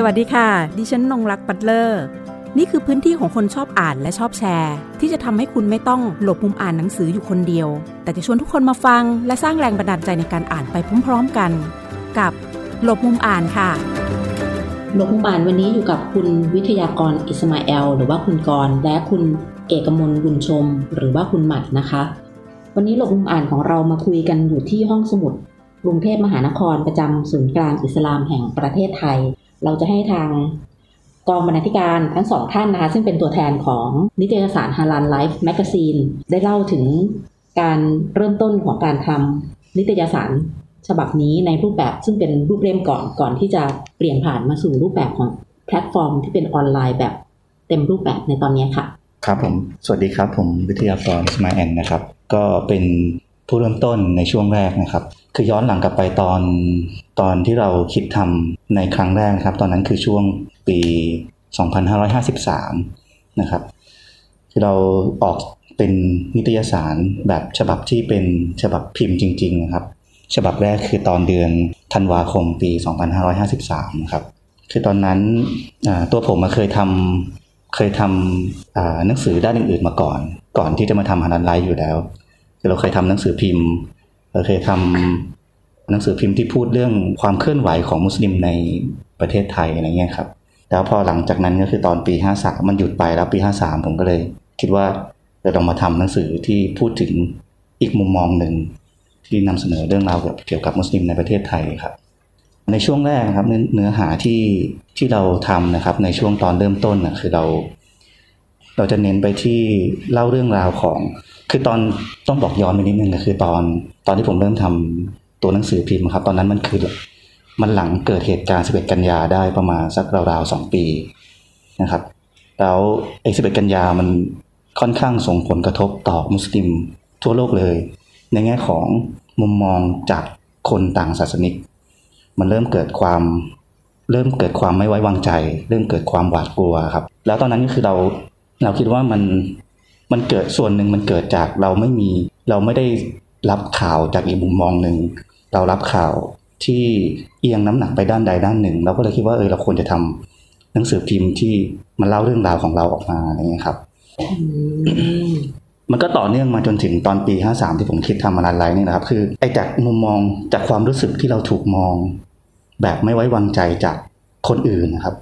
สวัสดีค่ะดิฉันนงรักปัตเลอร์นี่คือพื้นที่ของคนชอบอ่านและชอบแชร์ที่จะทำให้คุณไม่ต้องหลบมุมอ่านหนังสืออยู่คนเดียวแต่จะชวนทุกคนมาฟังและสร้างแรงบันดาลใจในการอ่านไปพร้อมๆกันกับหลบมุมอ่านค่ะหลบมุมอ่านวันนี้อยู่กับคุณวิทยากรอิสมาเอลหรือว่าคุณกรและคุณเอกมลบุญชมหรือว่าคุณหมัดนะคะวันนี้หลบมุมอ่านของเรามาคุยกันอยู่ที่ห้องสมุดกรุงเทพมหานครประจำศูนย์กลางอิสลามแห่งประเทศไทยเราจะให้ทางกองบรรณาธิการทั้งสองท่านนะคะซึ่งเป็นตัวแทนของนิตยสาร Halal Life Magazine ได้เล่าถึงการเริ่มต้นของการทำนิตยสารฉบับนี้ในรูปแบบซึ่งเป็นรูปเล่มก่อนที่จะเปลี่ยนผ่านมาสู่รูปแบบของแพลตฟอร์มที่เป็นออนไลน์แบบเต็มรูปแบบในตอนนี้ค่ะครับผมสวัสดีครับผมวิทยากร Smile End นะครับก็เป็นผู้เริ่มต้นในช่วงแรกนะครับคือย้อนหลังกลับไปตอนที่เราคิดทำในครั้งแรกนะครับตอนนั้นคือช่วงปี 2553 นะครับที่เราออกเป็นนิตยสารแบบฉบับที่เป็นฉบับพิมพ์จริงๆนะครับฉบับแรกคือตอนเดือนธันวาคมปี 2553 นะครับคือตอนนั้นตัวผมเคยทำหนังสือด้านอื่นๆมาก่อนที่จะมาทำฮาลัลไลฟ์อยู่แล้วเราเคยทำหนังสือพิมพ์เราเคยทำหนังสือพิมพ์ที่พูดเรื่องความเคลื่อนไหวของมุสลิมในประเทศไทยอะไรเงี้ยครับแล้วพอหลังจากนั้นก็คือตอนปี53มันหยุดไปแล้วปี53ผมก็เลยคิดว่าจะลองมาทำหนังสือที่พูดถึงอีกมุมมองหนึ่งที่นำเสนอเรื่องราวเกี่ยวกับมุสลิมในประเทศไทยครับในช่วงแรกครับเนื้อหาที่เราทำนะครับในช่วงตอนเริ่มต้นนะคือเราจะเน้นไปที่เล่าเรื่องราวของคือตอนต้องบอกย้อนไปนิดนึงนะคือตอนที่ผมเริ่มทำตัวหนังสือพิมพ์ครับตอนนั้นมันหลังเกิดเหตุการณ์11กันยาได้ประมาณสักราวๆ2ปีนะครับแล้วไอ้11กันยามันค่อนข้างส่งผลกระทบต่อมุสลิมทั่วโลกเลยในแง่ของมุมมองจากคนต่างศาสนิกมันเริ่มเกิดความไม่ไว้วางใจเริ่มเกิดความหวาดกลัวครับแล้วตอนนั้นก็คือเราคิดว่ามันเกิดส่วนหนึ่งมันเกิดจากเราไม่ได้รับข่าวจากอีกมุมมองหนึ่งเรารับข่าวที่เอียงน้ำหนักไปด้านใดด้านหนึ่งเราก็เลยคิดว่าเราควรจะทำหนังสือพิมพ์ที่มันเล่าเรื่องราวของเราออกมาอะไรเงี้ยครับ มันก็ต่อเนื่องมาจนถึงตอนปี53ที่ผมคิดทำมาลันไลน์นี่นะครับคือไอ้จากมุมมองจากความรู้สึกที่เราถูกมองแบบไม่ไว้วางใจจากคนอื่นนะครับ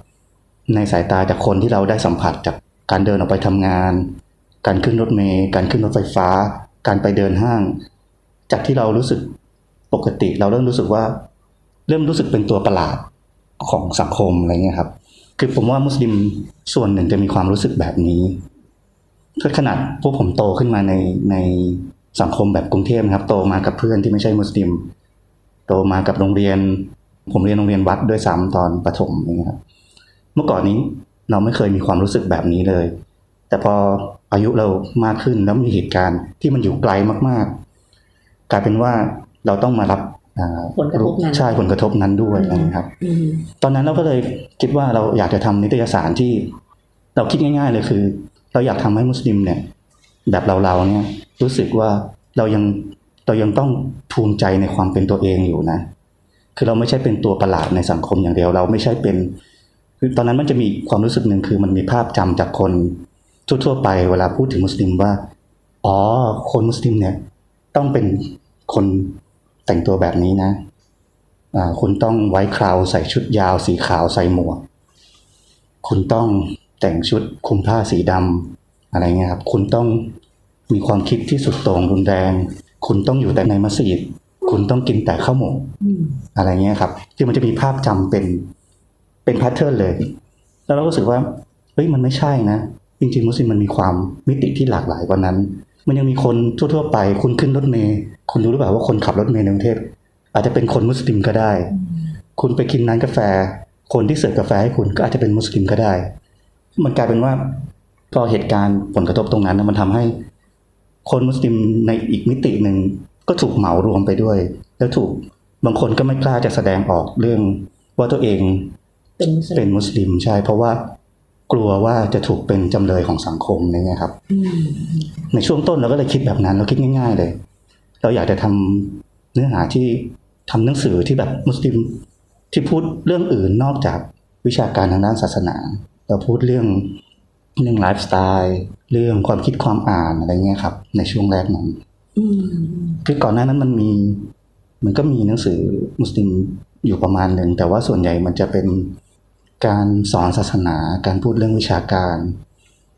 ในสายตาจากคนที่เราได้สัมผัสจากการเดินออกไปทำงานการขึ้นรถเมล์การขึ้นรถไฟฟ้าการไปเดินห้างจากที่เรารู้สึกปกติเราเริ่มรู้สึกเป็นตัวประหลาดของสังคมอะไรเงี้ยครับคือผมว่ามุสลิมส่วนหนึ่งจะมีความรู้สึกแบบนี้ถ้าขนาดพวกผมโตขึ้นมาในสังคมแบบกรุงเทพนะครับโตมากับเพื่อนที่ไม่ใช่มุสลิมโตมากับโรงเรียนผมเรียนโรงเรียนวัดด้วยซ้ำตอนประถมอะไรเงี้ยครับเมื่อก่อนนี้เราไม่เคยมีความรู้สึกแบบนี้เลยแต่พออายุเรามากขึ้นแล้วมีเหตุการณ์ที่มันอยู่ไกลมากๆกลายเป็นว่าเราต้องมารับผลกระทบนั้นใช่ผลกระทบนั้นด้วยนะครับตอนนั้นเราก็เลยคิดว่าเราอยากจะทำนิตยสารที่เราคิดง่ายๆเลยคือเราอยากทำให้มุสลิมเนี่ยแบบเราเนี่ยรู้สึกว่าเรายังต้องภูมิใจในความเป็นตัวเองอยู่นะคือเราไม่ใช่เป็นตัวประหลาดในสังคมอย่างเดียวเราไม่ใช่เป็นคือตอนนั้นมันจะมีความรู้สึกหนึ่งคือมันมีภาพจำจากคนทั่วๆไปเวลาพูดถึงมุสลิมว่าอ๋อคนมุสลิมเนี่ยต้องเป็นคนแต่งตัวแบบนี้นะคุณต้องไว้คราวใส่ชุดยาวสีขาวใส่หมวกคุณต้องแต่งชุดคลุมผ้าสีดำอะไรเงี้ยครับคุณต้องมีความคิดที่สุดโต่งรุนแรงคุณต้องอยู่แต่ในมัสยิดคุณต้องกินแต่ข้าวหมกอะไรเงี้ยครับที่มันจะมีภาพจำเป็นแพทเทิร์นเลยแล้วเราก็รู้สึกว่าเฮ้ยมันไม่ใช่นะจริงๆมุสลิมมันมีความมิติที่หลากหลายกว่านั้นมันยังมีคนทั่วๆไปคุณขึ้นรถเมล์คุณรู้หรือเปล่าว่าคนขับรถเมล์ในกรุงเทพอาจจะเป็นคนมุสลิมก็ได้คุณไปกินร้านกาแฟคนที่เสิร์ฟกาแฟให้คุณก็อาจจะเป็นมุสลิมก็ได้มันกลายเป็นว่าพอเหตุการณ์ผลกระทบตรงนั้นมันทำให้คนมุสลิมในอีกมิตินึงก็ถูกเหมารวมไปด้วยแล้วถูกบางคนก็ไม่กล้าจะแสดงออกเรื่องว่าตัวเองเป็นมุสลิมใช่เพราะว่ากลัวว่าจะถูกเป็นจำเลยของสังคมนี่ครับในช่วงต้นเราก็เลยคิดแบบนั้นเราคิดง่ายๆเลยเราอยากจะทำเนื้อหาที่ทำหนังสือที่แบบมุสลิมที่พูดเรื่องอื่นนอกจาก วิชาการทางด้านศาสนาเราพูดเรื่องไลฟ์สไตล์เรื่องความคิดความอ่านอะไรเงี้ยครับในช่วงแรกนั้นคือก่อนหน้านั้นมันก็มีหนังสือมุสลิมอยู่ประมาณนึงแต่ว่าส่วนใหญ่มันจะเป็นการสอนศาสนาการพูดเรื่องวิชาการ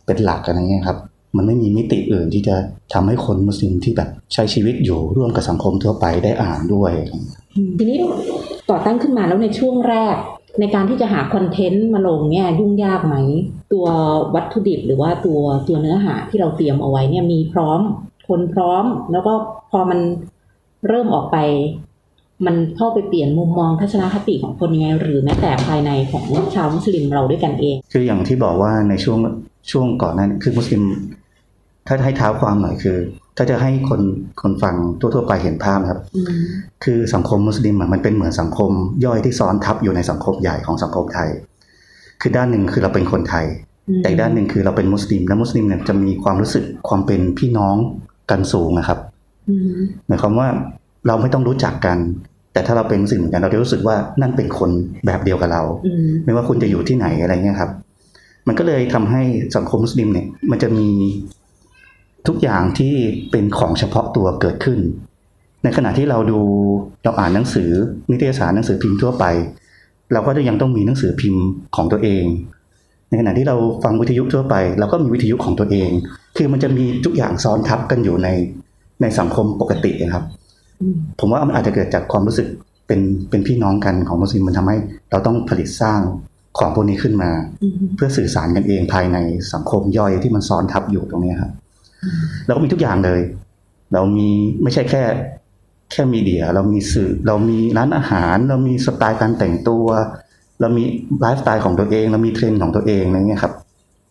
เป็นหลักอะไรเงี้ยครับมันไม่มีมิติอื่นที่จะทำให้คนมุสลิมที่แบบใช้ชีวิตอยู่ร่วมกับสังคมทั่วไปได้อ่านด้วยทีนี้ต่อตั้งขึ้นมาแล้วในช่วงแรกในการที่จะหาคอนเทนต์มาลงเนี่ยยุ่งยากไหมตัววัตถุดิบหรือว่าตัวเนื้อหาที่เราเตรียมเอาไว้เนี่ยมีพร้อมคนพร้อมแล้วก็พอมันเริ่มออกไปมันเข้าไปเปลี่ยนมุมมองทัศนคติของคนยังไงหรือแม้แต่ภายในของชาวมุสลิมเราด้วยกันเองคืออย่างที่บอกว่าในช่วงก่อนนั้นคือมุสลิมถ้าให้ท้าวความหน่อยคือถ้าจะให้คนฟังทั่วไปเห็นภาพนะครับคือสังคมมุสลิมมันเป็นเหมือนสังคมย่อยที่ซ้อนทับอยู่ในสังคมใหญ่ของสังคมไทยคือด้านหนึ่งคือเราเป็นคนไทยแต่ด้านหนึ่งคือเราเป็นมุสลิมและมุสลิมเนี่ยจะมีความรู้สึกความเป็นพี่น้องกันสูงนะครับหมายความว่าเราไม่ต้องรู้จักกันแต่ถ้าเราเป็นมุสลิมเหมือนกันเราจะรู้สึกว่านั่นเป็นคนแบบเดียวกับเราไม่ว่าคุณจะอยู่ที่ไหนอะไรเงี้ยครับมันก็เลยทำให้สังคมมุสลิมเนี่ยมันจะมีทุกอย่างที่เป็นของเฉพาะตัวเกิดขึ้นในขณะที่เราอ่านหนังสือนิตยสารหนังสือพิมพ์ทั่วไปเราก็ยังต้องมีหนังสือพิมพ์ของตัวเองในขณะที่เราฟังวิทยุทั่วไปเราก็มีวิทยุของตัวเองคือมันจะมีทุกอย่างซ้อนทับกันอยู่ในสังคมปกตินะครับผมว่ามันอาจจะเกิดจากความรู้สึกเป็นพี่น้องกันของมุสลิมมันทำให้เราต้องผลิตสร้างของพวกนี้ขึ้นมาเพื่อสื่อสารกันเองภายในสังคมย่อยที่มันซ้อนทับอยู่ตรงนี้ครับเราก็มีทุกอย่างเลยเรามีไม่ใช่แค่มีเดียเรามีสื่อเรามีร้านอาหารเรามีสไตล์การแต่งตัวเรามีไลฟ์สไตล์ของตัวเองเรามีเทรนด์ของตัวเองอะไรเงี้ยครับ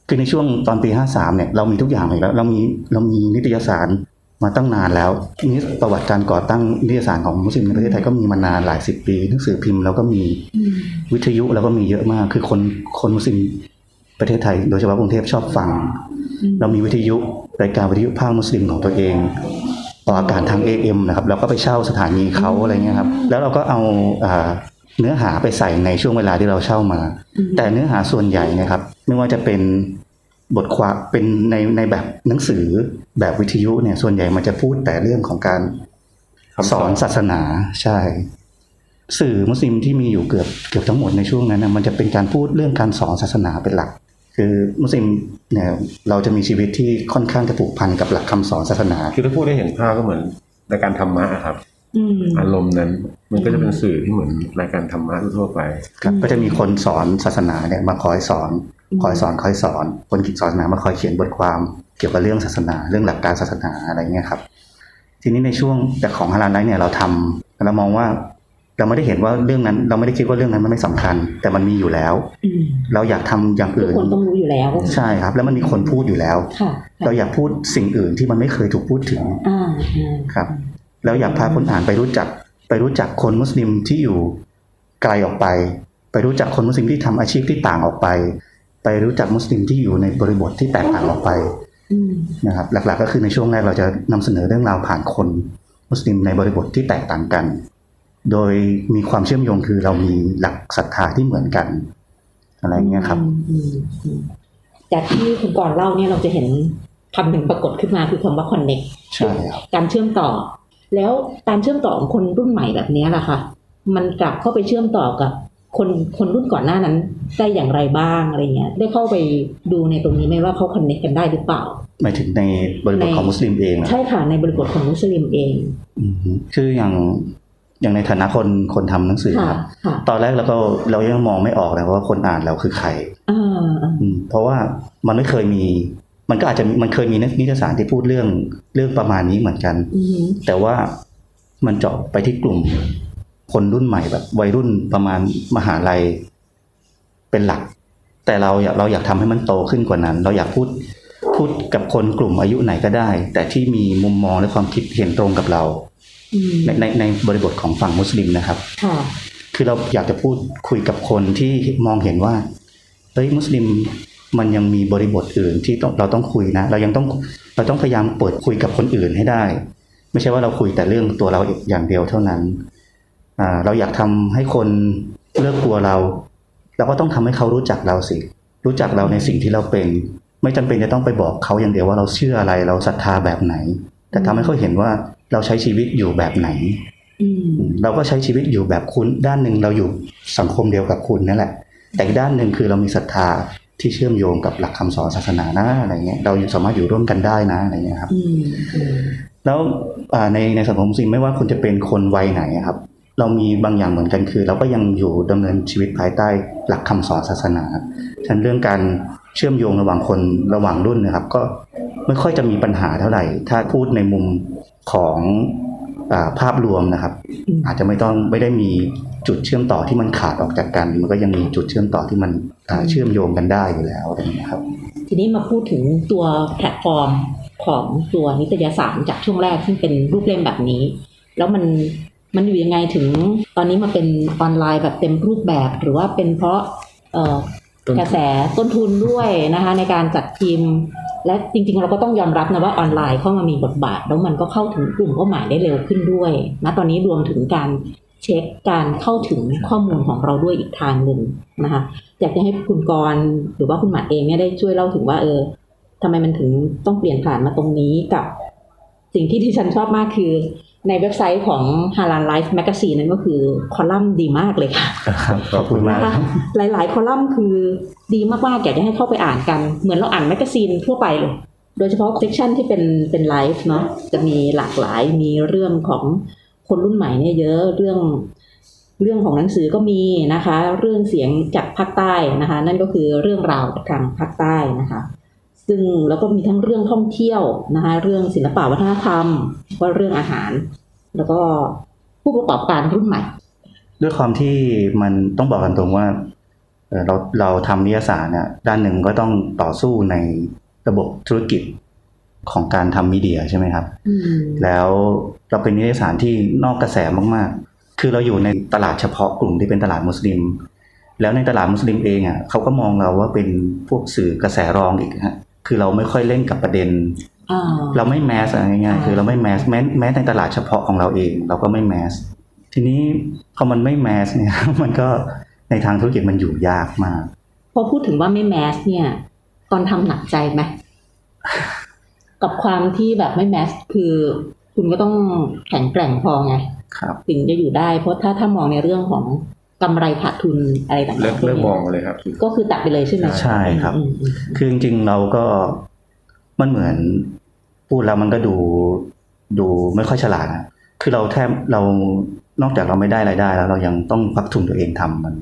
คือในช่วงตอนปี53เนี่ยเรามีทุกอย่างเลยแล้วเรามีนิตยสารมาตั้งนานแล้วนี่ประวัติการก่อตั้งนิตยสารของมุสลิมในประเทศไทยก็มีมานานหลายสิบปีหนังสือพิมพ์เราก็มีวิทยุเราก็มีเยอะมากคือคนมุสลิมประเทศไทยโดยเฉพาะกรุงเทพชอบฟังเรามีวิทยุรายการวิทยุภาคมุสลิมของตัวเองออกอากาศทาง AM นะครับแล้วก็ไปเช่าสถานีเขาอะไรเงี้ยครับแล้วเราก็เอาเนื้อหาไปใส่ในช่วงเวลาที่เราเช่ามาแต่เนื้อหาส่วนใหญ่นะครับไม่ว่าจะเป็นบทความเป็นในแบบหนังสือแบบวิทยุเนี่ยส่วนใหญ่มันจะพูดแต่เรื่องของการสอนศาสนาใช่สื่อมุสลิมที่มีอยู่เกือบทั้งหมดในช่วงนั้นนะมันจะเป็นการพูดเรื่องการสอนศาสนาเป็นหลักคือมุสลิมเนี่ยเราจะมีชีวิตที่ค่อนข้างจะผูกพันกับหลักคำสอนศาสนาคือถ้าพูดได้เห็นภาพก็เหมือนรายการธรรมะครับอารมณ์นั้นมันก็จะเป็นสื่อที่เหมือนรายการธรรมะทั่วไปครับก็จะมีคนสอนศาสนาเนี่ยมาคอยสอนคนคิดศาสนามาคอยเขียนบทความเกี่ยวกับเรื่องศาสนาเรื่องหลักการศาสนาอะไรเงี้ยครับทีนี้ในช่วงแต่ของฮาลาลไลฟ์เนี่ยเราทำเรามองว่าเราไม่ได้เห็นว่าเรื่องนั้นเราไม่ได้คิดว่าเรื่องนั้นมันไม่สำคัญแต่มันมีอยู่แล้วเราอยากทำอย่างอื่นคนต้องรู้อยู่แล้วใช่ครับแล้วมันมีคนพูดอยู่แล้วเราอยากพูดสิ่งอื่นที่มันไม่เคยถูกพูดถึงครับเราอยากพาคนอ่านไปรู้จักคนมุสลิมที่อยู่ไกลออกไปรู้จักคนมุสลิมที่ทำอาชีพที่ต่างออกไปรู้จักมุสลิมที่อยู่ในบริบทที่แตกต่างออกไปนะครับหลักๆก็คือในช่วงแรกเราจะนำเสนอเรื่องราวผ่านคนมุสลิมในบริบทที่แตกต่างกันโดยมีความเชื่อมโยงคือเรามีหลักศรัทธาที่เหมือนกันอะไรเงี้ยครับจากที่คุณก่อนเล่าเนี่ยเราจะเห็นคำหนึ่งปรากฏขึ้นมาคือคำว่า connect ใช่ครับการเชื่อมต่อแล้วการเชื่อมต่อของคนรุ่นใหม่แบบนี้แหละค่ะมันกลับเข้าไปเชื่อมต่อกับคนรุ่นก่อนหน้านั้นได้อย่างไรบ้างอะไรเงี้ยได้เข้าไปดูในตรงนี้ไหมว่าเขาคอนเนคกันได้หรือเปล่าหมายถึงในบริบทของมุสลิมเองใช่ค่ะในบริบทของมุสลิมเองคืออย่างในฐานะคนทำหนังสือครับตอนแรกแล้วก็เรายังมองไม่ออกนะว่าคนอ่านเราคือใครเพราะว่ามันไม่เคยมีมันก็อาจจะมันเคยมีนิตยสารที่พูดเรื่องประมาณนี้เหมือนกันแต่ว่ามันเจาะไปที่กลุ่มคนรุ่นใหม่แบบวัยรุ่นประมาณมหาลัยเป็นหลักแต่เราอยากทำให้มันโตขึ้นกว่านั้นเราอยากพูดกับคนกลุ่มอายุไหนก็ได้แต่ที่มีมุมมองและความคิดเห็นตรงกับเราในบริบทของฝั่งมุสลิมนะครับคือเราอยากจะพูดคุยกับคนที่มองเห็นว่าเฮ้ยมุสลิมมันยังมีบริบทอื่นที่เราต้องคุยนะเราต้องพยายามเปิดคุยกับคนอื่นให้ได้ไม่ใช่ว่าเราคุยแต่เรื่องตัวเราอย่างเดียวเท่านั้นเราอยากทำให้คนเลิกกลัวเรา เราก็ต้องทำให้เขารู้จักเราสิรู้จักเราในสิ่งที่เราเป็นไม่จำเป็นจะต้องไปบอกเขาอย่างเดียวว่าเราเชื่ออะไรเราศรัทธาแบบไหนแต่ทำให้เขาเห็นว่าเราใช้ชีวิตอยู่แบบไหนเราก็ใช้ชีวิตอยู่แบบคุณด้านนึงเราอยู่สังคมเดียวกับคุณนั่นแหละแต่อีกด้านนึงคือเรามีศรัทธาที่เชื่อมโยงกับหลักคำสอนศาสนานะอะไรเงี้ยเราสามารถอยู่ร่วมกันได้นะอะไรเงี้ยครับแล้วในสังคมจริงไม่ว่าคุณจะเป็นคนวัยไหนครับเรามีบางอย่างเหมือนกันคือเราก็ยังอยู่ดำเนินชีวิตภายใต้หลักคำสอนศาสนาฉะนั้นเรื่องการเชื่อมโยงระหว่างคนระหว่างรุ่นนะครับก็ไม่ค่อยจะมีปัญหาเท่าไหร่ถ้าพูดในมุมของภาพรวมนะครับอาจจะไม่ได้มีจุดเชื่อมต่อที่มันขาดออกจากกันมันก็ยังมีจุดเชื่อมต่อที่มันเชื่อมโยงกันได้อยู่แล้วอะไรอย่างนี้ครับทีนี้มาพูดถึงตัวแพลตฟอร์มของตัวนิตยสารจากช่วงแรกที่เป็นรูปเล่มแบบนี้แล้วมันอยู่ยังไงถึงตอนนี้มาเป็นออนไลน์แบบเต็มรูปแบบหรือว่าเป็นเพราะกระแสต้นทุนด้วยนะคะในการจัดพิมพ์และจริงๆเราก็ต้องยอมรับนะว่าออนไลน์เข้ามามีบทบาทแล้วมันก็เข้าถึงกลุ่มเป้าหมายได้เร็วขึ้นด้วยนะตอนนี้รวมถึงการเช็คการเข้าถึงข้อมูลของเราด้วยอีกทางหนึ่งนะคะอยากจะให้คุณกรหรือว่าคุณหมัดเองเนี่ยได้ช่วยเล่าถึงว่าทำไมมันถึงต้องเปลี่ยนผ่านมาตรงนี้กับสิ่งที่ดิฉันชอบมากคือในเว็บไซต์ของ Halal Life Magazine นั่นก็คือคอลัมน์ดีมากเลยค่ะขอบคุณมากหลายๆคอลัมน์คือดีมากๆอยากจะให้เข้าไปอ่านกันเหมือนเราอ่านแมกกาซีนทั่วไปเลยโดยเฉพาะเซกชันที่เป็นไลฟ์เนาะจะมีหลากหลายมีเรื่องของคนรุ่นใหม่เนี่ยเยอะเรื่องของหนังสือก็มีนะคะเรื่องเสียงจากภาคใต้นะคะนั่นก็คือเรื่องราวทางภาคใต้นะคะซึ่งแล้วก็มีทั้งเรื่องท่องเที่ยวนะคะเรื่องศิลปะวัฒนธรรมว่าเรื่องอาหารแล้วก็ผู้ประกอบการรุ่นใหม่ด้วยความที่มันต้องบอกกันตรงว่าเราทำนิยสารเนี่ยด้านหนึ่งก็ต้องต่อสู้ในระบบธุรกิจของการทำมีเดียใช่ไหมครับแล้วเราเป็นนิยสารที่นอกกระแสมากๆคือเราอยู่ในตลาดเฉพาะกลุ่มที่เป็นตลาดมุสลิมแล้วในตลาดมุสลิมเองอ่ะเขาก็มองเราว่าเป็นพวกสื่อกระแสรองอีกฮะคือเราไม่ค่อยเล่นกับประเด็นเราไม่แมสง่ายๆคือเราไม่แมสแม้ในตลาดเฉพาะของเราเองเราก็ไม่แมสทีนี้พอมันไม่แมสเนี่ยมันก็ในทางธุรกิจมันอยู่ยากมากพอพูดถึงว่าไม่แมสเนี่ยตอนทำหนักใจไหม กับความที่แบบไม่แมสคือคุณก็ต้องแข็งแกร่งพอไงถึงจะอยู่ได้เพราะถ้ามองในเรื่องของกำไรขาดทุนอะไรต่างๆเลิกมองเลยครับก็คือตัดไปเลยใช่ไหมใช่ครับคือจริงๆเราก็มันเหมือนพูดแล้วมันก็ดูไม่ค่อยฉลาดนะคือเราแทบเรานอกจากเราไม่ได้รายได้แล้วเรายังต้องพักทุนตัวเองทำมัน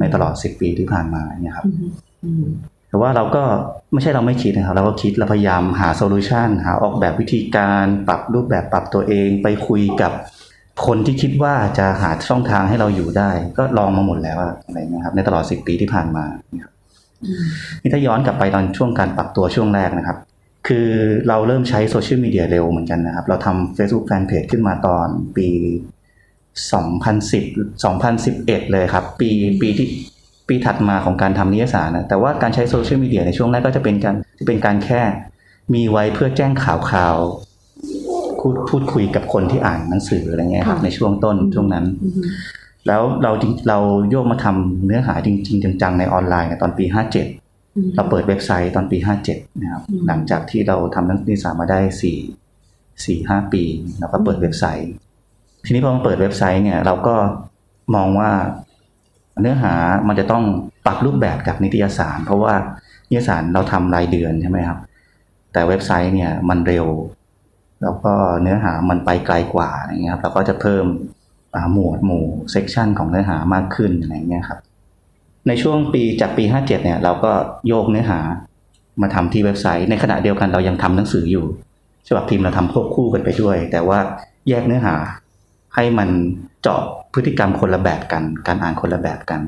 ในตลอด10ปีที่ผ่านมาเนี่ยครับแต่ว่าเราก็ไม่ใช่เราไม่คิดนะครับเราก็คิดเราพยายามหาโซลูชันหาออกแบบวิธีการปรับรูปแบบปรับตัวเองไปคุยกับคนที่คิดว่าจะหาช่องทางให้เราอยู่ได้ก็ลองมาหมดแล้วอะไรนะครับในตลอด10ปีที่ผ่านมานี่ถ้าย้อนกลับไปตอนช่วงการปรับตัวช่วงแรกนะครับคือเราเริ่มใช้โซเชียลมีเดียเร็วเหมือนกันนะครับเราทำ Facebook Fanpage ขึ้นมาตอนปี2011เลยครับปีถัดมาของการทำนิยสารนะแต่ว่าการใช้โซเชียลมีเดียในช่วงแรกก็จะเป็นการแค่มีไว้เพื่อแจ้งข่าวพูดคุยกับคนที่อ่านหนังสืออะไรเงี้ยครับในช่วงต้นช่วงนั้นแล้วเราโยกมาทำเนื้อหาจริงๆจังๆในออนไลน์ตอนปี57เราเปิดเว็บไซต์ตอนปี57นะครับหลังจากที่เราทำนิยสารมาได้4-5 ปีเราก็เปิดเว็บไซต์ทีนี้พอมาเปิดเว็บไซต์เนี่ยเราก็มองว่าเนื้อหามันจะต้องปรับรูปแบบกับนิตยสารเพราะว่านิตยสารเราทำรายเดือนใช่ไหมครับแต่เว็บไซต์เนี่ยมันเร็วแล้วก็เนื้อหามันไปไกลกว่าอย่างเงี้ยครับเราก็จะเพิ่มหมู่เซกชันของเนื้อหามากขึ้นอะไรเงี้ยครับในช่วงปีจากปี57เนี่ยเราก็โยกเนื้อหามาทำที่เว็บไซต์ในขณะเดียวกันเรายังทำหนังสืออยู่ฉบับพิมพ์เราทำควบคู่กันไปด้วยแต่ว่าแยกเนื้อหาให้มันเจาะพฤติกรรมคนละแบบกันการอ่านคนละแบบกัน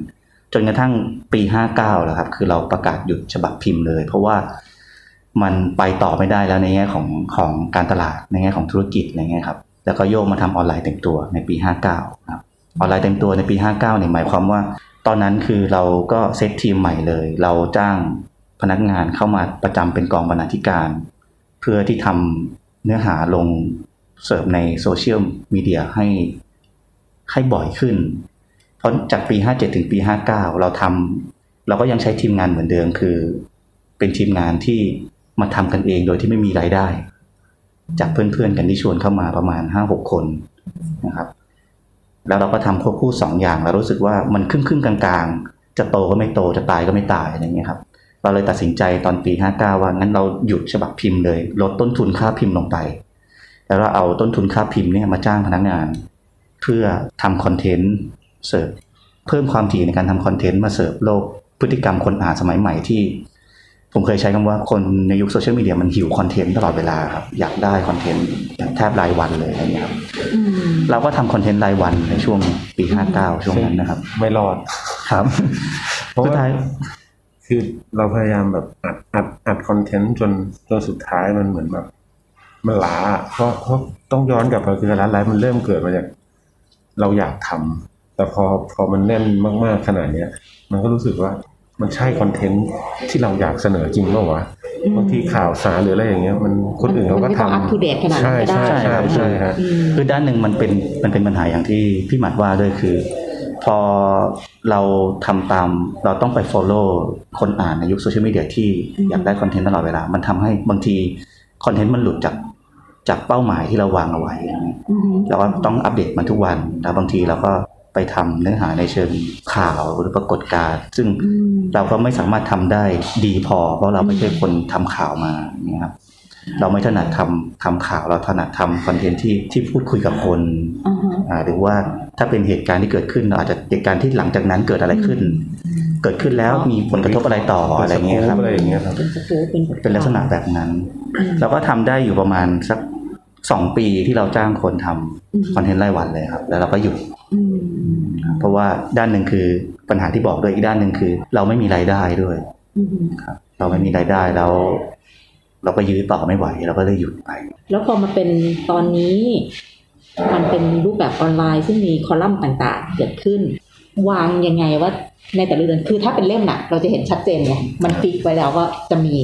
จนกระทั่งปี59แล้วครับคือเราประกาศหยุดฉบับพิมพ์เลยเพราะว่ามันไปต่อไม่ได้แล้วในแง่ของการตลาดในแง่ของธุรกิจอะไรเงี้ยครับแล้วก็โยกมาทำออนไลน์เต็มตัวในปี59ครับออนไลน์เต็มตัวในปี59เนี่ยหมายความว่าตอนนั้นคือเราก็เซตทีมใหม่เลยเราจ้างพนักงานเข้ามาประจำเป็นกองบรรณาธิการเพื่อที่ทำเนื้อหาลงเสิร์ฟในโซเชียลมีเดียให้บ่อยขึ้น เพราะจากปี57ถึงปี59เราก็ยังใช้ทีมงานเหมือนเดิมคือเป็นทีมงานที่มาทำกันเองโดยที่ไม่มีรายได้จากเพื่อนๆกันที่ชวนเข้ามาประมาณ 5-6 คนนะครับแล้วเราก็ทำควบคู่2อย่างแล้วรู้สึกว่ามันครึ่งๆกลางๆจะโตก็ไม่โตจะตายก็ไม่ตายอะไรอย่างเงี้ยครับเราเลยตัดสินใจตอนปี59ว่างั้นเราหยุดฉบับพิมพ์เลยลดต้นทุนค่าพิมพ์ลงไปแล้วเราเอาต้นทุนค่าพิมพ์เนี่ยมาจ้างพนักงานเพื่อทำคอนเทนต์เสิร์ฟเพิ่มความถี่ในการทำคอนเทนต์มาเสิร์ฟโลกพฤติกรรมคนอ่านสมัยใหม่ที่ผมเคยใช้คำว่าคนในยุคโซเชียลมีเดียมันหิวคอนเทนต์ตลอดเวลาครับอยากได้คอนเทนต์แทบรายวันเลยอะไรอย่างเงี้ยครับเราก็ทำคอนเทนต์รายวันในช่วงปี59ช่วงนั้นนะครับไม่รอดครับสุดท้ายคือเราพยายามแบบอัดคอนเทนต์จนสุดท้ายมันเหมือนแบบมันล้าเพราะต้องย้อนกลับไปคือร้านไลฟ์มันเริ่มเกิดมาจากเราอยากทำแต่พอมันแน่นมากๆขนาดเนี้ยมันก็รู้สึกว่ามันใช่คอนเทนต์ที่เราอยากเสนอจริงเปล่าวะบางทีข่าวสารหรืออะไรอย่างเงี้ยมันคนอื่นเขาก็ทำใช่ครับคือด้านหนึ่งมันเป็นปัญหาอย่างที่พี่หมัดว่าด้วยคือพอเราทำตามเราต้องไป follow คนอ่านในยุคโซเชียลมีเดียที่อยากได้คอนเทนต์ตลอดเวลามันทำให้บางทีคอนเทนต์มันหลุดจากเป้าหมายที่เราวางเอาไว้เราก็ต้องอัปเดตมันทุกวันแล้วบางทีเราก็ไปทำเนื้อหาในเชิงข่าวหรือปรากฏการณ์ซึ่งเราก็ไม่สามารถทำได้ดีพอเพราะเราไม่ใช่คนทำข่าวมาเนี่ยครับเราไม่ถนัดทำข่าวเราถนัดทำคอนเทนต์ที่พูดคุยกับคนหรือว่าถ้าเป็นเหตุการณ์ที่เกิดขึ้นเราอาจจะเหตุการณ์ที่หลังจากนั้นเกิดอะไรขึ้นเกิดขึ้นแล้วมีผลกระทบอะไรต่ออะไรเงี้ยครับเป็นลักษณะแบบนั้นเราก็ทำได้อยู่ประมาณสัก2ปีที่เราจ้างคนทำคอนเทนต์รายวันเลยครับแล้วเราก็หยุดเพราะว่าด้านหนึ่งคือปัญหาที่บอกด้วยอีกด้านหนึ่งคือเราไม่มีรายได้ด้วยครับเราไม่มีรายได้แล้วเราก็ยื้อต่อไม่ไหวเราก็เลยหยุดไปแล้วพอมาเป็นตอนนี้มันเป็นรูปแบบออนไลน์ซึ่งมีคอลัมน์ต่างๆเกิดขึ้นวางยังไงว่าในแต่ละเดือนคือถ้าเป็นเล่มน่ะเราจะเห็นชัดเจนไงมันฟิกไว้แล้วว่าจะมี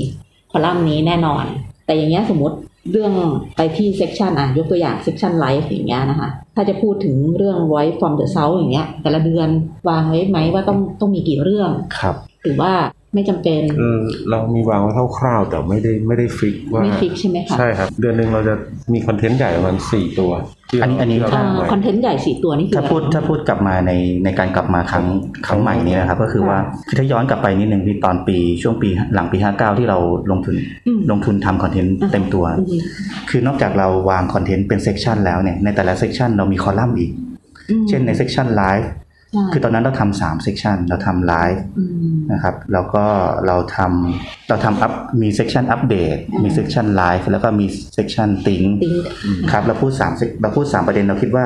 คอลัมน์นี้แน่นอนแต่อย่างเงี้ยสมมติเรื่องไปที่เซกชันยกตัวอย่างเซกชันไลฟ์อย่างเงี้ยนะคะถ้าจะพูดถึงเรื่อง Voice from the South อย่างเงี้ยแต่ละเดือนวางไว้ไหมว่าต้องมีกี่เรื่องครับหรือว่าไม่จำเป็นเรามีวางไว้คร่าวๆแต่ไม่ได้ฟิกว่าไม่ฟิกใช่ไหมคะใช่ครับเดือนนึงเราจะมีคอนเทนต์ใหญ่ประมาณ4ตัวอันนี้คอนเทนต์ใหญ่4ตัวนี่คือถ้าพูดกลับมาในการกลับมาครั้งใหม่นี้นะครับก็คือว่าถ้าย้อนกลับไปนิดนึงที่ตอนปีช่วงปีหลังปี59ที่เราลงทุนทำคอนเทนต์เต็มตัวคือนอกจากเราวางคอนเทนต์เป็นเซกชันแล้วเนี่ยในแต่ละเซกชันเรามีคอลัมน์อีกเช่นในเซกชันไลฟ์คือตอนนั้นเราทำ3เซกชันเราทำไลฟ์นะครับแล้วก็เราทำอัพมีเซกชันอัปเดตมีเซกชันไลฟ์แล้วก็มีเซกชันติ้งครับเราพูด3ประเด็นเราคิดว่า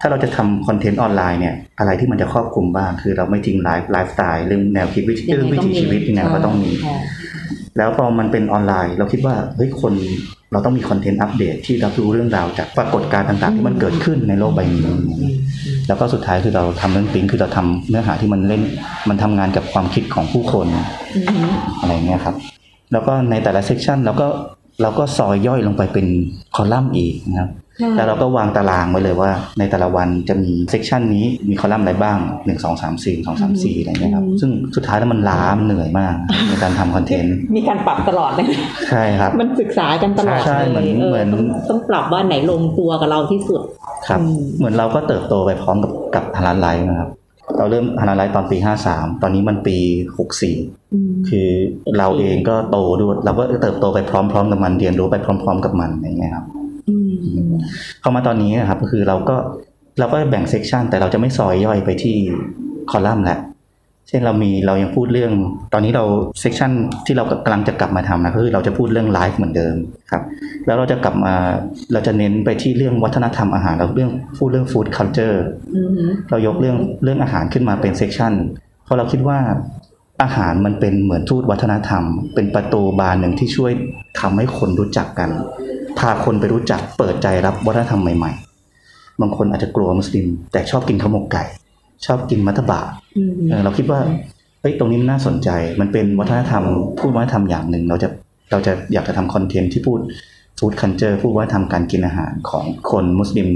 ถ้าเราจะทำคอนเทนต์ออนไลน์เนี่ยอะไรที่มันจะครอบคลุมบ้างคือเราไม่ทิ้งไลฟ์สไตล์เรื่องแนวคิดวิถีชีวิตเนี่ยก็ต้องมีแล้วพอมันเป็นออนไลน์เราคิดว่าเฮ้ยคนเราต้องมีคอนเทนต์อัปเดตที่รับรู้เรื่องราวจากปรากฏการณ์ต่างๆที่มันเกิดขึ้นในโลกใบนี้แล้วก็สุดท้ายคือเราทำเรื่องติ้งคือเราทำเนื้อหาที่มันทำงานกับความคิดของผู้คน อะไรเงี้ยครับแล้วก็ในแต่ละเซกชันเราก็ซอยย่อยลงไปเป็นคอลัมน์อีกนะครับแล้วเราก็วางตารางไว้เลยว่าในแต่ละวันจะมีเซกชันนี้มีคอลัมน์อะไรบ้าง1 2 3 4 2 3 4อะไรเงี้ยครับซึ่งสุดท้ายแล้วมันล้ามันเหนื่อยมากในการทำคอนเทนต์มีการปรับตลอดเลยใช่ครับมันศึกษากันตลอดเลยต้องปรับว่าไหนลงตัวกับเราที่สุดครับเหมือนเราก็เติบโตไปพร้อมกับHalal Lifeนะครับเราเริ่มHalal Lifeตอนปี53ตอนนี้มันปี64คือเราเองก็โตด้วยเราก็เติบโตไปพร้อมๆกับมันเรียนรู้ไปพร้อมๆกับมันอะไรเงี้ยครับเข้ามาตอนนี้นะครับก็คือเราก็แบ่งเซกชันแต่เราจะไม่ซอยย่อยไปที่คอลัมน์แหละเช่นเรายังพูดเรื่องตอนนี้เราเซกชันที่เรากำลังจะกลับมาทำนะคือเราจะพูดเรื่องไลฟ์เหมือนเดิมครับแล้วเราจะกลับมาเราจะเน้นไปที่เรื่องวัฒนธรรมอาหารเราพูดเรื่องฟู้ดคัลเจอร์เรายกเรื่องอาหารขึ้นมาเป็นเซกชันเพราะเราคิดว่าอาหารมันเป็นเหมือนทูตวัฒนธรรมเป็นประตูบานหนึ่งที่ช่วยทำให้คนรู้จักกันพาคนไปรู้จักเปิดใจรับวัฒนธรรมใหม่ๆบางคนอาจจะกลัวมุสลิมแต่ชอบกินข้าวหมกไก่ชอบกินมัตตะบะเราคิดว่าเฮ้ยตรงนี้น่าสนใจมันเป็นวัฒนธรรมพูดวัฒนธรรมอย่างหนึ่งเราจะอยากจะทำคอนเทนต์ที่พูดฟู้ดคัลเจอร์พูดวัฒนธรรมการกินอาหารของคนมุสลิม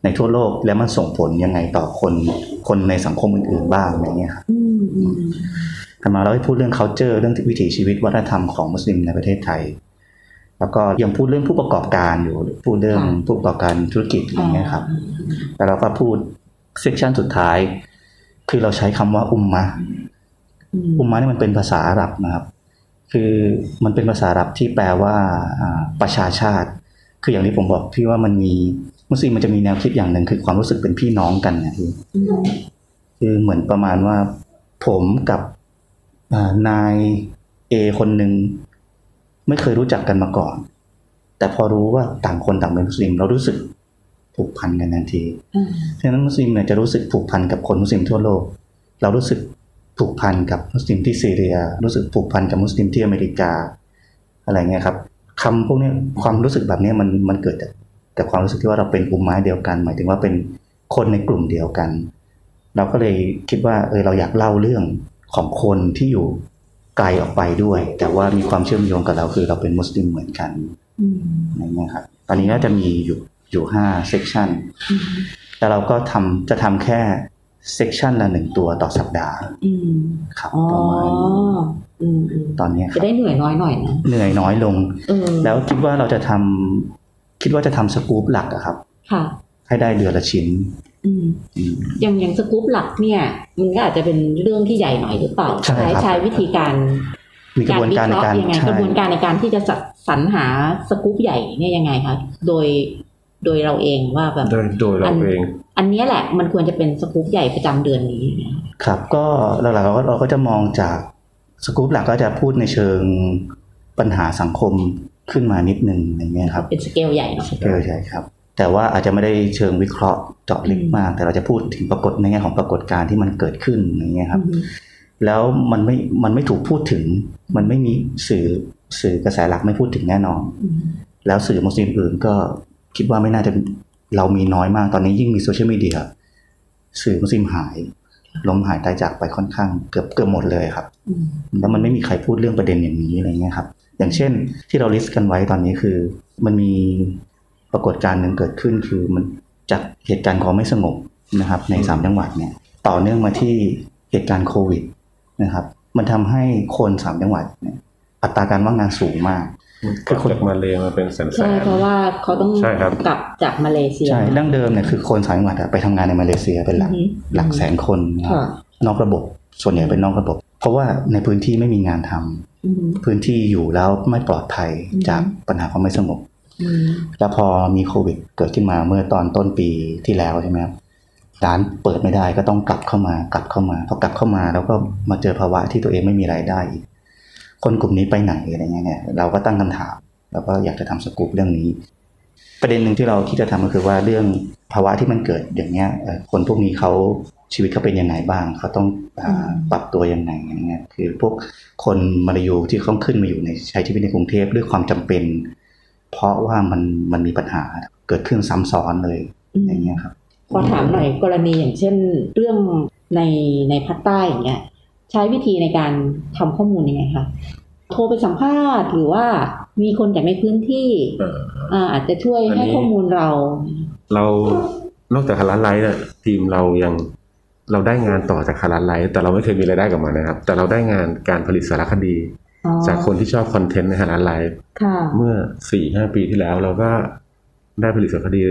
ใน ในทั่วโลกแล้วมันส่งผลยังไงต่อคนในสังคมอื่นๆบ้างอะไรเงี้ยครับถัดมาเราได้พูดเรื่อง culture เรื่องวิถีชีวิตวัฒนธรรมของมุสลิมในประเทศไทยแล้วก็ยังพูดเรื่องผู้ประกอบการอยู่พูดเรื่องผู้ประกอบการธุรกิจอย่างเงี้ยครับแล้วเราก็พูดเซกชันสุดท้ายคือเราใช้คำว่าอุมมะนี่มันเป็นภาษาอาหรับนะครับคือมันเป็นภาษาอาหรับที่แปลว่าประชาชาติคืออย่างที่ผมบอกพี่ว่ามันมีมุสลิมมันจะมีแนวคิดอย่างหนึ่งคือความรู้สึกเป็นพี่น้องกันนะพี่คือเหมือนประมาณว่าผมกับนายเอคนหนึ่งไม่เคยรู้จักกันมาก่อนแต่พอรู้ว่าต่างคนต่างเป็นมุสลิมเรารู้สึกผูกพันกันทันทีฉะนั้นมุสลิมเนี่ยจะรู้สึกผูกพันกับคนมุสลิมทั่วโลกเรารู้สึกผูกพันกับมุสลิมที่ซีเรียรู้สึกผูกพันกับมุสลิมที่อเมริกาอะไรเงี้ยครับคำพวกนี้ความรู้สึกแบบนี้มันเกิดจากความรู้สึกที่ว่าเราเป็นอุมมะห์เดียวกันหมายถึงว่าเป็นคนในกลุ่มเดียวกันเราก็เลยคิดว่าเราอยากเล่าเรื่องของคนที่อยู่ไกลออกไปด้วยแต่ว่ามีความเชื่อมโยงกับเราคือเราเป็นมุสลิมเหมือนกันอะไรเงี้ยครับตอนนี้น่าจะมีอยู่5เซกชันแต่เราก็จะทำแค่เซกชันละ1ตัวต่อสัปดาห์ครับประมาณตอนนี้จะได้เหนื่อยน้อยหน่อยนะเหนื่อยน้อยลงแล้วคิดว่าจะทำสกู๊ปหลักอะครับให้ได้เดือนละชิ้นอย่างสกู๊ปหลักเนี่ยมันก็อาจจะเป็นเรื่องที่ใหญ่หน่อยหรือเปล่าใช้วิธีการมีกระบวนการในการกระบวนการในการที่จะสรรหาสกู๊ปใหญ่เนี่ยยังไงคะโดยเราเองว่าแบบโดยเราเองอันนี้แหละมันควรจะเป็นสกู๊ปใหญ่ประจำเดือนนี้ครับก็หลักๆเราก็จะมองจากสกู๊ปหลักก็จะพูดในเชิงปัญหาสังคมขึ้นมานิดนึงอย่างเงี้ยครับเป็นสเกลใหญ่เนาะสเกลใหญ่ครับแต่ว่าอาจจะไม่ได้เชิงวิเคราะห์เจาะลึกมากแต่เราจะพูดถึงปรากฏในแง่ของปรากฏการณ์ที่มันเกิดขึ้นอย่างเงี้ยครับแล้วมันไม่ถูกพูดถึงมันไม่มีสื่อกระแสหลักไม่พูดถึงแน่นอนแล้วสื่อมุสลิมอื่นก็คิดว่าไม่น่าจะเรามีน้อยมากตอนนี้ยิ่งมีโซเชียลมีเดียสื่อมุสลิมหายล้มหายตายจากไปค่อนข้างเกือบหมดเลยครับแล้วมันไม่มีใครพูดเรื่องประเด็นอย่างนี้อะไรเงี้ยครับอย่างเช่นที่เราลิสต์กันไว้ตอนนี้คือมันมีปรากฏการณ์นึงเกิดขึ้นคือมันจากเหตุการณ์ความไม่สงบนะครับใน3จังหวัดเนี่ยต่อเนื่องมาที่เหตุการณ์โควิดนะครับมันทำให้คน3จังหวัดเนี่ยอัตราการว่างงานสูงมากคือคนจากมาเลมาเป็นแสนๆใช่เพราะว่าเขาต้องกลับจากมาเลเซียใช่ดั้งเดิมเนี่ยคือคนสายหวัดไปทำงานในมาเลเซียเป็นหลักแสนคนนอกระบบส่วนใหญ่เป็นนอกระบบเพราะว่าในพื้นที่ไม่มีงานทำพื้นที่อยู่แล้วไม่ปลอดภัยจากปัญหาความไม่สงบแล้วพอมีโควิดเกิดขึ้นมาเมื่อตอนต้นปีที่แล้วใช่ไหมครับร้านเปิดไม่ได้ก็ต้องกลับเข้ามาพอกลับเข้ามาแล้วก็มาเจอภาวะที่ตัวเองไม่มีรายได้อีกคนกลุ่มนี้ไปไหนอะไรเงี้ยเราก็ตั้งคำถามแล้วก็อยากจะทำสกู๊ปเรื่องนี้ประเด็นหนึ่งที่เราคิดจะทำก็คือว่าเรื่องภาวะที่มันเกิดอย่างเงี้ยคนพวกนี้เขาชีวิตเขาเป็นยังไงบ้างเขาต้องปรับตัวยังไงอย่างเงี้ยคือพวกคนมาลายูที่เขาขึ้นมาอยู่ในใช้ชีวิตในกรุงเทพด้วยความจำเป็นเพราะว่ามันมีปัญหาเกิดขึ้นซ้ำซ้อนเลยอย่างเงี้ยครับขอถามหน่อยกรณีอย่างเช่นเรื่องในภาคใต้อย่างเงี้ยใช้วิธีในการทำข้อมูลยังไงคะโทรไปสัมภาษณ์หรือว่ามีคนจากในพื้นที่อาจจะช่วยให้ข้อมูลเรานอกจากHalal Lifeเนี่ยทีมเรายังเราได้งานต่อจากHalal Lifeแต่เราไม่เคยมีรายได้กับมันนะครับแต่เราได้งานการผลิตสารคดีจากคนที่ชอบคอนเทนต์ในHalal Lifeเมื่อ 4-5 ปีที่แล้วเราก็ได้ผลิตสารคดี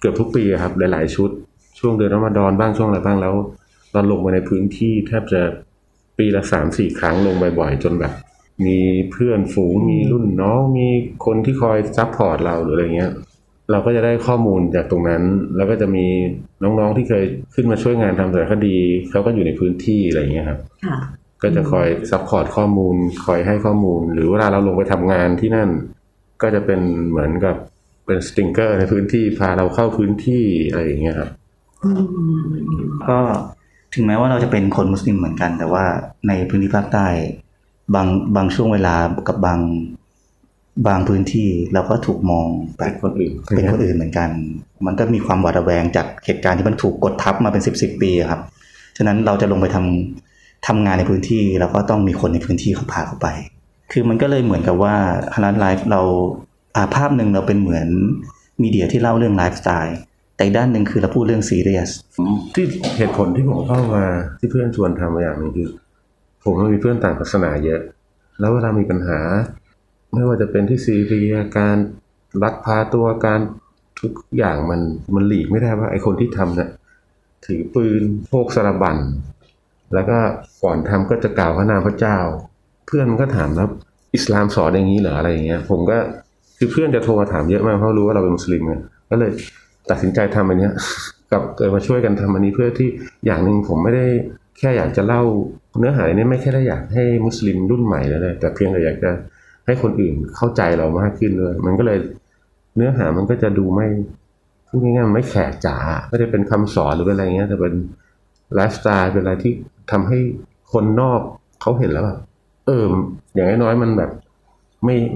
เกือบทุกปีครับหลายๆชุดช่วงเดือนรอมฎอนบ้างช่วงอะไรบ้างแล้วเราลงไปในพื้นที่แทบจะปีละ 3-4 ครั้งลงบ่อยๆจนแบบมีเพื่อนฝูงมีรุ่นน้องมีคนที่คอยซัพพอร์ตเราหรืออะไรเงี้ยเราก็จะได้ข้อมูลจากตรงนั้นแล้วก็จะมีน้องๆที่เคยขึ้นมาช่วยงานทำสารคดีเขาก็อยู่ในพื้นที่อะไรเงี้ยครับก็จะคอยซัพพอร์ตข้อมูลคอยให้ข้อมูลหรือเวลาเราลงไปทำงานที่นั่นก็จะเป็นเหมือนกับเป็นสติงเกอร์ในพื้นที่พาเราเข้าพื้นที่อะไรอย่างเงี้ยครับก็ถึงแม้ว่าเราจะเป็นคนมุสลิมเหมือนกันแต่ว่าในพื้นที่ภาคใต้บางช่วงเวลากับบางพื้นที่เราก็ถูกมองแบบเป็นคนอื่นเหมือนกันมันก็มีความหวาดระแวงจากเหตุการณ์ที่มันถูกกดทับมาเป็น10ปีครับฉะนั้นเราจะลงไปทำงานในพื้นที่เราก็ต้องมีคนในพื้นที่เขาพาเข้าไปคือมันก็เลยเหมือนกับว่าHalal Lifeเราภาพหนึ่งเราเป็นเหมือนมีเดียที่เล่าเรื่องไลฟ์สไตล์ แต่ด้านหนึ่งคือเราพูดเรื่องซีเรียสที่เหตุผลที่ผมเข้ามาที่เพื่อนชวนทำมาอย่างนึงคือผมมีเพื่อนต่างศาสนาเยอะแล้วเวลามีปัญหาไม่ว่าจะเป็นที่ซีเรียการลักพาตัวการทุกอย่างมันหลีกไม่ได้ว่าไอ้คนที่ทำเนี่ยถือปืนโพกสารบัญแล้วก็ก่อนทำก็จะกล่าวพระนามพระเจ้าเพื่อนมันก็ถามแล้วอิสลามสอนอย่างนี้เหรออะไรอย่างเงี้ยผมก็คือเพื่อนจะโทรมาถามเยอะมากเพราะรู้ว่าเราเป็นมุสลิมไงก็เลยตัดสินใจทำอันเนี้ยกับเกิดมาช่วยกันทำอันนี้เพื่อที่อย่างนึงผมไม่ได้แค่อยากจะเล่าเนื้อหาเนี่ยไม่แค่ได้อยากให้มุสลิมรุ่นใหม่แล้วเลยแต่เพียงแต่อยากจะให้คนอื่นเข้าใจเรามากขึ้นเลยมันก็เลยเนื้อหามันก็จะดูไม่พูดง่ายๆไม่แขกจ๋าไม่ได้เป็นคำสอนหรือเป็นอะไรเงี้ยแต่เป็นไลฟ์สไตล์เป็นอะไรที่ทำให้คนนอกเขาเห็นแล้วแบบอย่างน้อยๆมันแบบ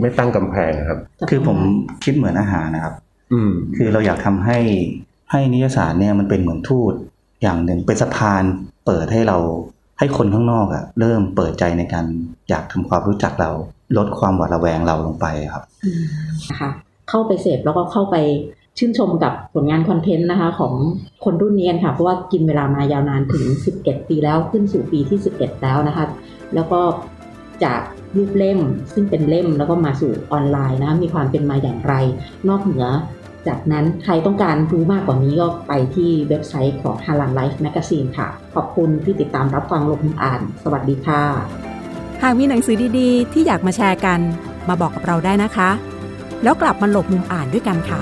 ไม่ตั้งกำแพงครับคือผมคิดเหมือนอาหารนะครับคือเราอยากทำให้นิยสารเนี่ยมันเป็นเหมือนทูตอย่างหนึ่งเป็นสะพานเปิดให้เราให้คนข้างนอกอะเริ่มเปิดใจในการอยากทำความรู้จักเราลดความหวาดระแวงเราลงไปครับนะคะเข้าไปเสพแล้วก็เข้าไปชื่นชมกับผลงานคอนเทนต์นะคะของคนรุ่นนี้ค่ะเพราะว่ากินเวลามายาวนานถึง17ปีแล้วขึ้นสู่ปีที่11แล้วนะคะแล้วก็จากรูปเล่มซึ่งเป็นเล่มแล้วก็มาสู่ออนไลน์นะมีความเป็นมาอย่างไรนอกเหนือจากนั้นใครต้องการรู้มากกว่านี้ก็ไปที่เว็บไซต์ของ Halal Life Magazine ค่ะขอบคุณที่ติดตามรับฟังลงอ่านสวัสดีค่ะหากมีหนังสือดีๆที่อยากมาแชร์กันมาบอกกับเราได้นะคะแล้วกลับมาหลบมุมอ่านด้วยกันค่ะ